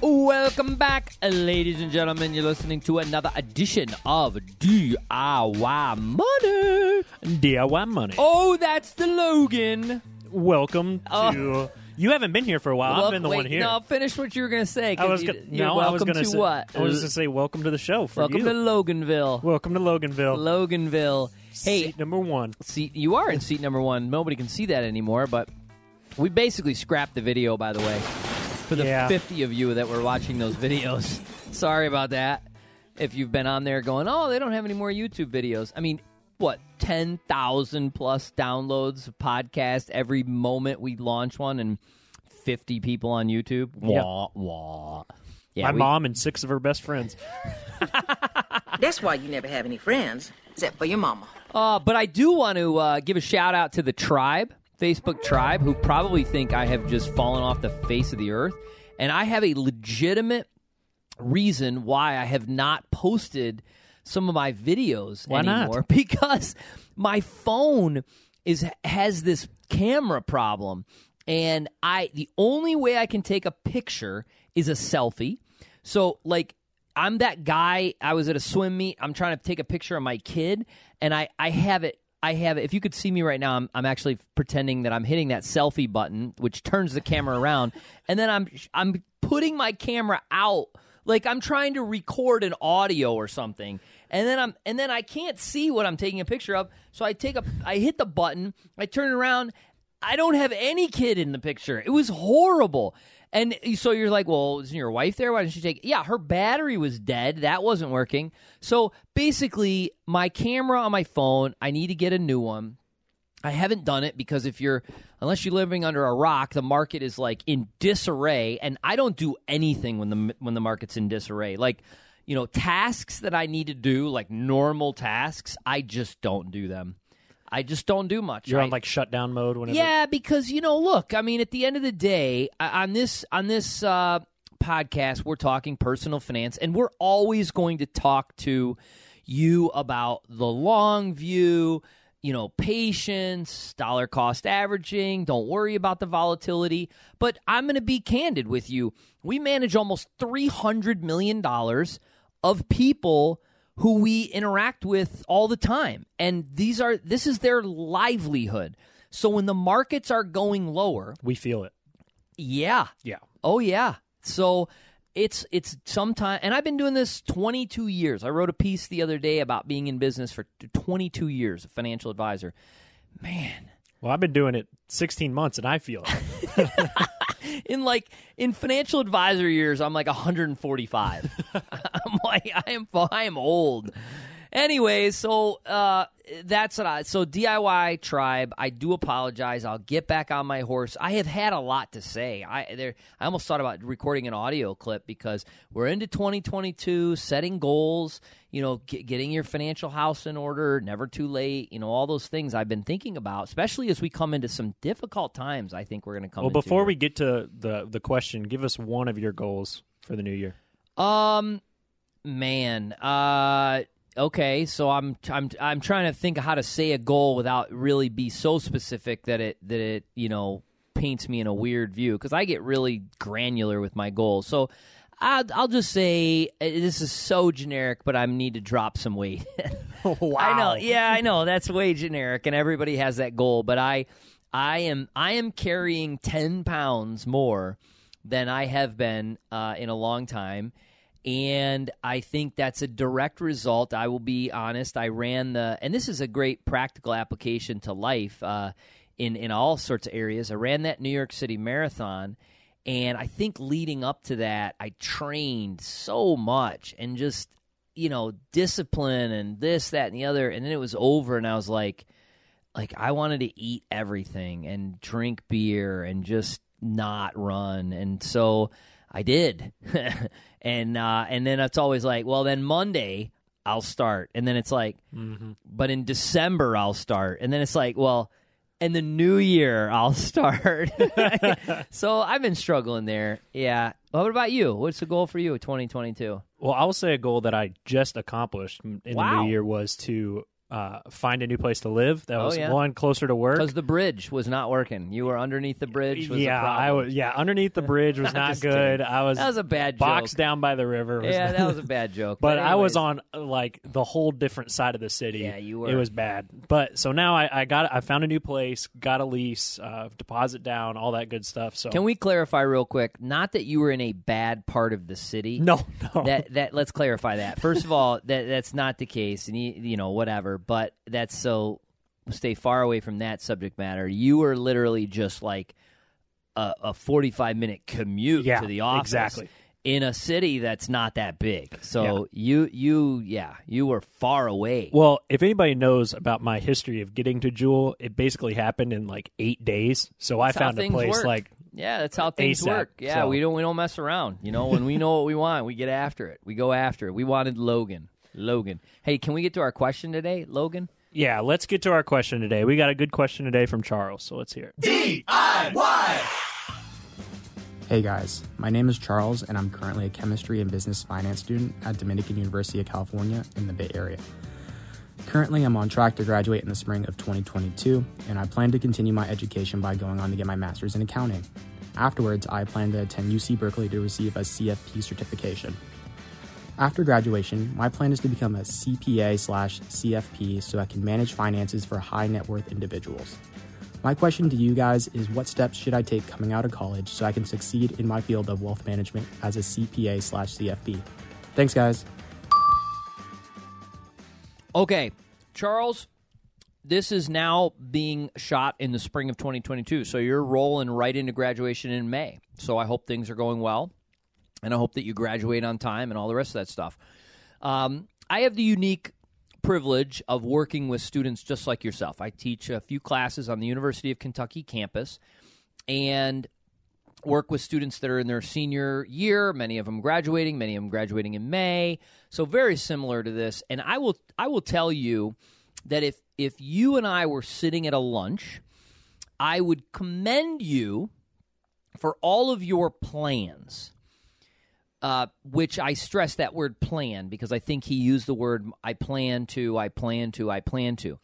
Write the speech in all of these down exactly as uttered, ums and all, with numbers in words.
Welcome back, ladies and gentlemen. You're listening to another edition of D I Y Money. D I Y Money. Oh, that's the Logan. Welcome uh, to... You haven't been here for a while. Well, I've been the wait, one here. No, finish what you were going to say. I was going no, to say, what? I was going to say welcome to the show for welcome you. Welcome to Loganville. Welcome to Loganville. Loganville. Hey, seat number one. Seat, you are in seat number one. Nobody can see that anymore, but we basically scrapped the video, by the way. For the yeah. fifty of you that were watching those videos. Sorry about that. If you've been on there going, oh, they don't have any more YouTube videos. I mean, what, ten thousand plus downloads of podcasts every moment we launch one and fifty people on YouTube? Yeah. Wah, wah. Yeah, My we... mom and six of her best friends. That's why you never have any friends, except for your mama. Uh, but I do want to uh, give a shout-out to the tribe. Facebook tribe, who probably think I have just fallen off the face of the earth, and I have a legitimate reason why I have not posted some of my videos why anymore not? Because my phone is has this camera problem, and I the only way I can take a picture is a selfie. So like I'm that guy. I was at a swim meet. I'm trying to take a picture of my kid, and I I have it. I have, if you could see me right now, I'm, I'm actually pretending that I'm hitting that selfie button, which turns the camera around, and then I'm I'm putting my camera out, like I'm trying to record an audio or something, and then I'm and then I can't see what I'm taking a picture of, so I take a I hit the button, I turn around, I don't have any kid in the picture. It was horrible. And so you're like, well, isn't your wife there? Why didn't she take it? Yeah, her battery was dead. That wasn't working. So basically, my camera on my phone, I need to get a new one. I haven't done it because if you're, unless you're living under a rock, the market is like in disarray. And I don't do anything when the when the market's in disarray. Like, you know, tasks that I need to do, like normal tasks, I just don't do them. I just don't do much. You're right? On like shutdown mode whenever. Yeah, because you know, look, I mean, at the end of the day, on this on this uh, podcast, we're talking personal finance, and we're always going to talk to you about the long view, you know, patience, dollar cost averaging. Don't worry about the volatility. But I'm going to be candid with you. We manage almost three hundred million dollars of people who we interact with all the time. And these are this is their livelihood. So when the markets are going lower, we feel it. Yeah. Yeah. Oh yeah. So it's it's sometime, and I've been doing this twenty-two years. I wrote a piece the other day about being in business for twenty-two years, a financial advisor. Man. Well, I've been doing it sixteen months and I feel it. In like in financial advisor years, I'm like one hundred forty-five. I'm like I am I am old. Anyway, so uh, that's what I so D I Y tribe. I do apologize. I'll get back on my horse. I have had a lot to say. I there. I almost thought about recording an audio clip because we're into twenty twenty-two, setting goals. You know, get, getting your financial house in order. Never too late. You know, all those things I've been thinking about, especially as we come into some difficult times. I think we're going to come. Well, into before here. we get to the the question, give us one of your goals for the new year. Um, man. Uh. Okay, so I'm I'm I'm trying to think of how to say a goal without really be so specific that it that it, you know, paints me in a weird view, cuz I get really granular with my goals. So I'll, I'll just say this is so generic, but I need to drop some weight. Wow. I know. Yeah, I know. That's way generic and everybody has that goal, but I I am I am carrying ten pounds more than I have been uh, in a long time. And I think that's a direct result. I will be honest. I ran the, and this is a great practical application to life uh, in, in all sorts of areas. I ran that New York City Marathon, and I think leading up to that, I trained so much and just, you know, discipline and this, that, and the other. And then it was over, and I was like, like I wanted to eat everything and drink beer and just not run. And so I did. and uh, and then it's always like, well, then Monday I'll start. And then it's like, mm-hmm. but in December I'll start. And then it's like, well, and the new year I'll start. So I've been struggling there. Yeah. Well, what about you? What's the goal for you in twenty twenty-two? Well, I will say a goal that I just accomplished in wow. the new year was to uh, find a new place to live. That oh, was yeah. one closer to work. Because the bridge was not working. You were underneath the bridge. Was yeah, I was. Yeah, underneath the bridge was not good. Kidding. I was. That was a bad boxed joke. Down by the river. Was yeah, that was a bad joke. But, but I was on like the whole different side of the city. Yeah, you were. It was bad. But so now I, I got. I found a new place. Got a lease. Uh, deposit down. All that good stuff. So can we clarify real quick? Not that you were in a bad part of the city. No, no. That that let's clarify that. First of all, that that's not the case. And you, you know whatever. But that's so stay far away from that subject matter. You were literally just like a, a forty-five minute commute yeah, to the office exactly. in a city that's not that big. So yeah. you, you, yeah, you were far away. Well, if anybody knows about my history of getting to Jewel, it basically happened in like eight days. So that's I found a place work. Like yeah, that's how things ASAP, work. Yeah, so. we don't we don't mess around. You know, when we know what we want, we get after it. We go after it. We wanted Logan. Logan. Hey, can we get to our question today, Logan? Yeah, let's get to our question today. We got a good question today from Charles, so let's hear it. D I Y! Hey guys, my name is Charles, and I'm currently a chemistry and business finance student at Dominican University of California in the Bay Area. Currently, I'm on track to graduate in the spring of twenty twenty-two, and I plan to continue my education by going on to get my master's in accounting. Afterwards, I plan to attend U C Berkeley to receive a C F P certification. After graduation, my plan is to become a C P A slash C F P so I can manage finances for high net worth individuals. My question to you guys is what steps should I take coming out of college so I can succeed in my field of wealth management as a C P A slash C F P? Thanks, guys. Okay, Charles, this is now being shot in the spring of twenty twenty-two, so you're rolling right into graduation in May. So I hope things are going well. And I hope that you graduate on time and all the rest of that stuff. Um, I have the unique privilege of working with students just like yourself. I teach a few classes on the University of Kentucky campus and work with students that are in their senior year, many of them graduating, many of them graduating in May. So very similar to this. And I will I will tell you that if if you and I were sitting at a lunch, I would commend you for all of your plans. Uh, which I stress that word plan because I think he used the word I plan to, I plan to, I plan to.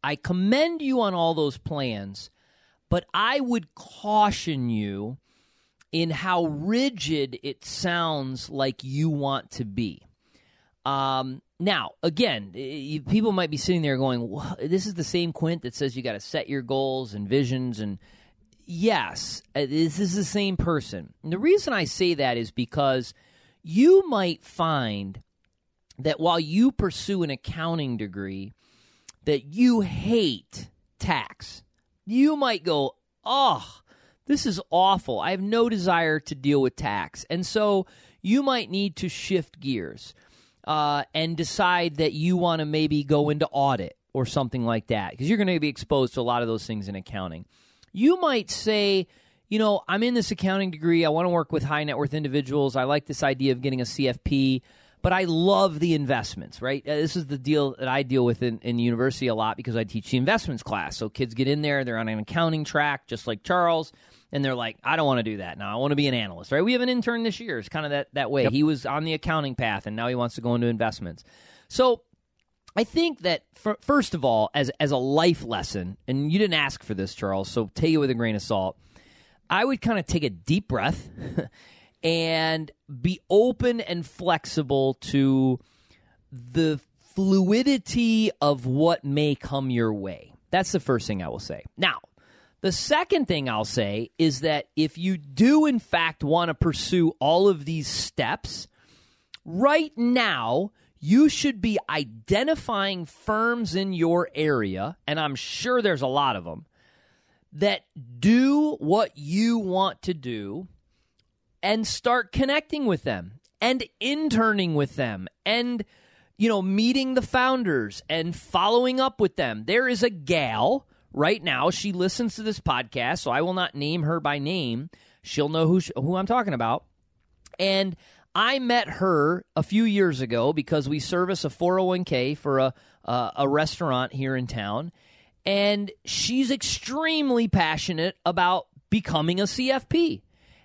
I commend you on all those plans, but I would caution you in how rigid it sounds like you want to be. Um, now, again, you, people might be sitting there going, well, this is the same Quint that says you got to set your goals and visions and yes, this is the same person. And the reason I say that is because you might find that while you pursue an accounting degree, that you hate tax. You might go, oh, this is awful. I have no desire to deal with tax. And so you might need to shift gears uh, and decide that you want to maybe go into audit or something like that because you're going to be exposed to a lot of those things in accounting. You might say, you know, I'm in this accounting degree. I want to work with high net worth individuals. I like this idea of getting a C F P, but I love the investments, right? This is the deal that I deal with in, in university a lot because I teach the investments class. So kids get in there, they're on an accounting track, just like Charles, and they're like, I don't want to do that now. I want to be an analyst, right? We have an intern this year. It's kind of that, that way. Yep. He was on the accounting path, and now he wants to go into investments. So I think that, for, first of all, as as a life lesson, and you didn't ask for this, Charles, so take it with a grain of salt, I would kind of take a deep breath and be open and flexible to the fluidity of what may come your way. That's the first thing I will say. Now, the second thing I'll say is that if you do, in fact, want to pursue all of these steps, right now, you should be identifying firms in your area, and I'm sure there's a lot of them, that do what you want to do and start connecting with them and interning with them and, you know, meeting the founders and following up with them. There is a gal right now. She listens to this podcast, so I will not name her by name. She'll know who, she, who I'm talking about. And I met her a few years ago because we service a four oh one k for a uh, a restaurant here in town, and she's extremely passionate about becoming a C F P.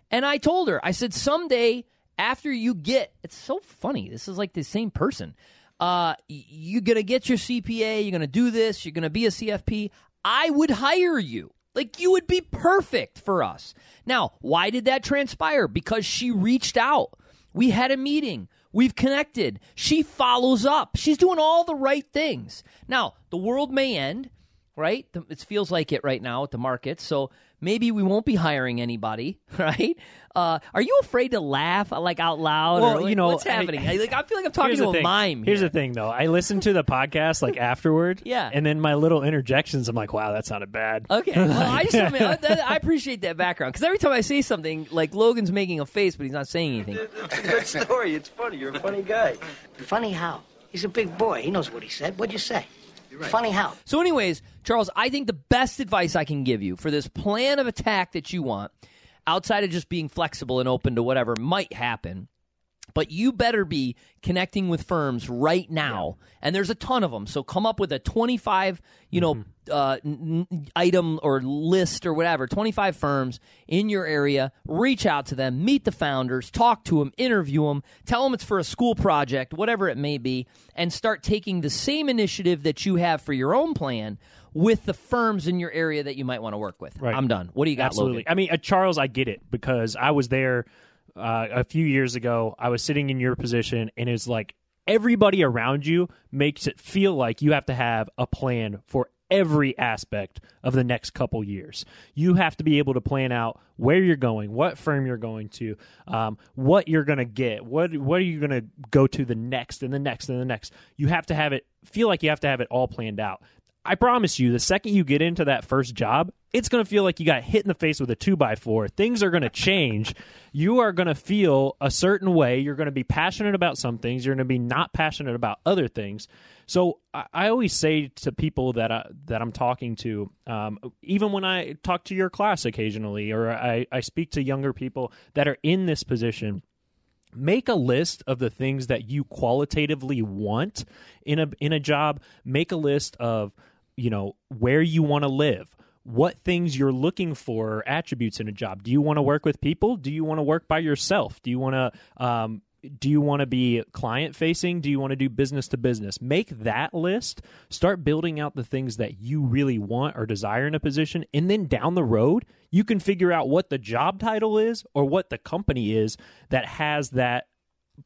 And I told her, I said, someday after you get, it's so funny, this is like the same person, uh, you're going to get your C P A, you're going to do this, you're going to be a C F P, I would hire you. Like, you would be perfect for us. Now, why did that transpire? Because she reached out. We had a meeting. We've connected. She follows up. She's doing all the right things. Now, the world may end, right? It feels like it right now at the market. So maybe we won't be hiring anybody, right? Uh, are you afraid to laugh like out loud? Well, or, like, you know, what's happening? I, I, like, I feel like I'm talking to a thing. mime. Here. Here's the thing, though. I listened to the podcast like afterward, yeah, and then my little interjections. I'm like, wow, that sounded bad. Okay, well, I just I, I appreciate that background, because every time I say something, like, Logan's making a face, but he's not saying anything. It's a good story. It's funny. You're a funny guy. Funny how? He's a big boy. He knows what he said. What'd you say? Right. Funny how. So anyways, Charles, I think the best advice I can give you for this plan of attack that you want, outside of just being flexible and open to whatever might happen, but you better be connecting with firms right now. Yeah. And there's a ton of them. So come up with a twenty-five, you mm-hmm. know, uh, n- item or list or whatever, twenty-five firms in your area. Reach out to them, meet the founders, talk to them, interview them, tell them it's for a school project, whatever it may be, and start taking the same initiative that you have for your own plan with the firms in your area that you might want to work with. Right. I'm done. What do you got, Absolutely. Logan? I mean, uh, Charles, I get it, because I was there uh, a few years ago. I was sitting in your position, and it's like everybody around you makes it feel like you have to have a plan for every aspect of the next couple years. You have to be able to plan out where you're going, what firm you're going to, um, what you're going to get, what what are you going to go to the next and the next and the next. You have to have it feel like you have to have it all planned out. I promise you, the second you get into that first job, it's going to feel like you got hit in the face with a two by four. Things are going to change. You are going to feel a certain way. You're going to be passionate about some things. You're going to be not passionate about other things. So I, I always say to people that, I, that I'm talking to, um, even when I talk to your class occasionally, or I, I speak to younger people that are in this position, make a list of the things that you qualitatively want in a in a job. Make a list of, you know, where you want to live, what things you're looking for, attributes in a job. Do you want to work with people? Do you want to work by yourself? Do you want to um, do you want to be client facing? Do you want to do business to business? Make that list. Start building out the things that you really want or desire in a position, and then down the road, you can figure out what the job title is or what the company is that has that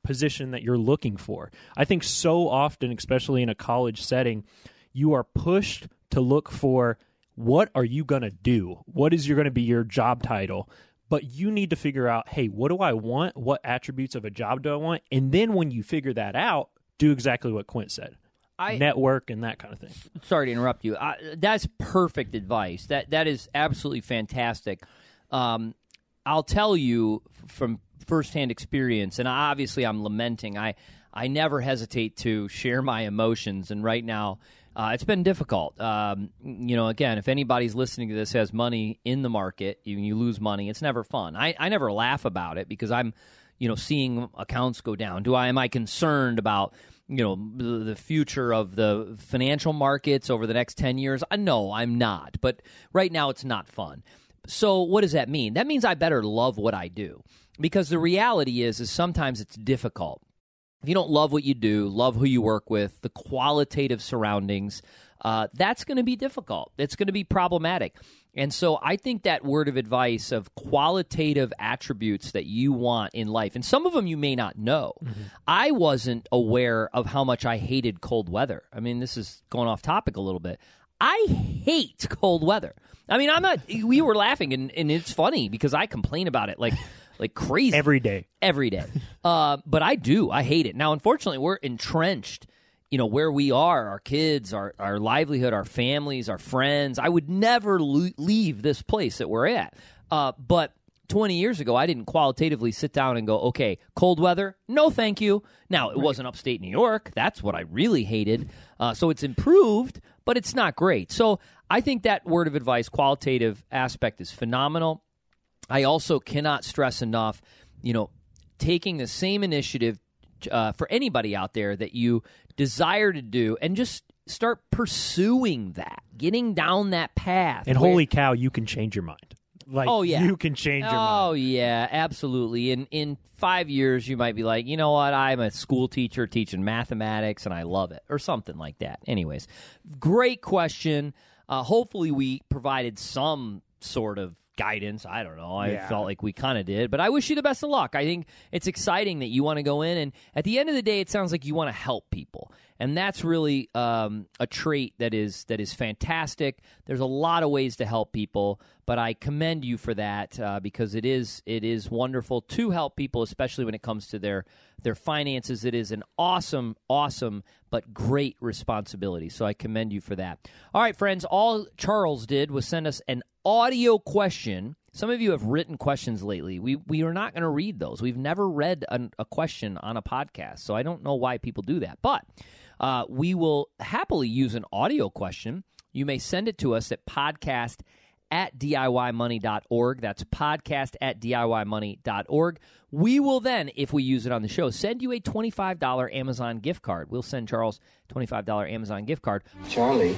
position that you're looking for. I think so often, especially in a college setting, you are pushed to look for, what are you going to do? What is your going to be your job title? But you need to figure out, hey, what do I want? What attributes of a job do I want? And then when you figure that out, do exactly what Quint said. I, Network and that kind of thing. Sorry to interrupt you. I, that's perfect advice. That That is absolutely fantastic. Um, I'll tell you from firsthand experience, and obviously I'm lamenting. I, I never hesitate to share my emotions, and right now uh, it's been difficult. Um, you know, again, if anybody's listening to this has money in the market, you, you lose money, it's never fun. I, I never laugh about it because I'm, you know, seeing accounts go down. Do I am I concerned about, you know, the future of the financial markets over the next ten years? No, I'm not. But right now it's not fun. So what does that mean? That means I better love what I do, because the reality is, is sometimes it's difficult. If you don't love what you do, love who you work with, the qualitative surroundings, uh, that's going to be difficult. It's going to be problematic. And so I think that word of advice of qualitative attributes that you want in life, and some of them you may not know. Mm-hmm. I wasn't aware of how much I hated cold weather. I mean, this is going off topic a little bit. I hate cold weather. I mean, I'm not, we were laughing, and, and it's funny because I complain about it like like crazy. Every day. Every day. uh, but I do. I hate it. Now, unfortunately, we're entrenched, you know, where we are, our kids, our, our livelihood, our families, our friends. I would never lo- leave this place that we're at. Uh, but twenty years ago, I didn't qualitatively sit down and go, okay, cold weather, no thank you. Now, it right. wasn't upstate New York. That's what I really hated. Uh, so it's improved, but it's not great. So I think that word of advice, qualitative aspect, is phenomenal. I also cannot stress enough, you know, taking the same initiative uh, for anybody out there that you desire to do, and just start pursuing that, getting down that path. And where, holy cow, you can change your mind. Like, oh, yeah. You can change your oh, mind. Oh, yeah, absolutely. In in five years, you might be like, you know what? I'm a school teacher teaching mathematics, and I love it, or something like that. Anyways, great question. Uh, hopefully, we provided some sort of guidance. I don't know. I yeah. felt like we kind of did, but I wish you the best of luck. I think it's exciting that you want to go in, and at the end of the day, it sounds like you want to help people, and that's really um, a trait that is that is fantastic. There's a lot of ways to help people, but I commend you for that uh, because it is it is wonderful to help people, especially when it comes to their their finances. It is an awesome, awesome, but great responsibility. So I commend you for that. All right, friends. All Charles did was send us an audio question. Some of you have written questions lately. We we are not going to read those. We've never read an, a question on a podcast, so I don't know why people do that. But uh, we will happily use an audio question. You may send it to us at podcast at D I Y money dot org. That's podcast at D I Y money dot org. We will then, if we use it on the show, send you a twenty-five dollars Amazon gift card. We'll send Charles a twenty-five dollars Amazon gift card. Charlie,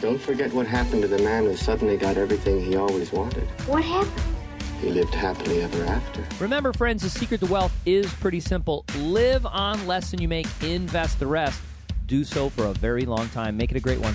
don't forget what happened to the man who suddenly got everything he always wanted. What happened? He lived happily ever after. Remember, friends, the secret to wealth is pretty simple. Live on less than you make, invest the rest. Do so for a very long time. Make it a great one.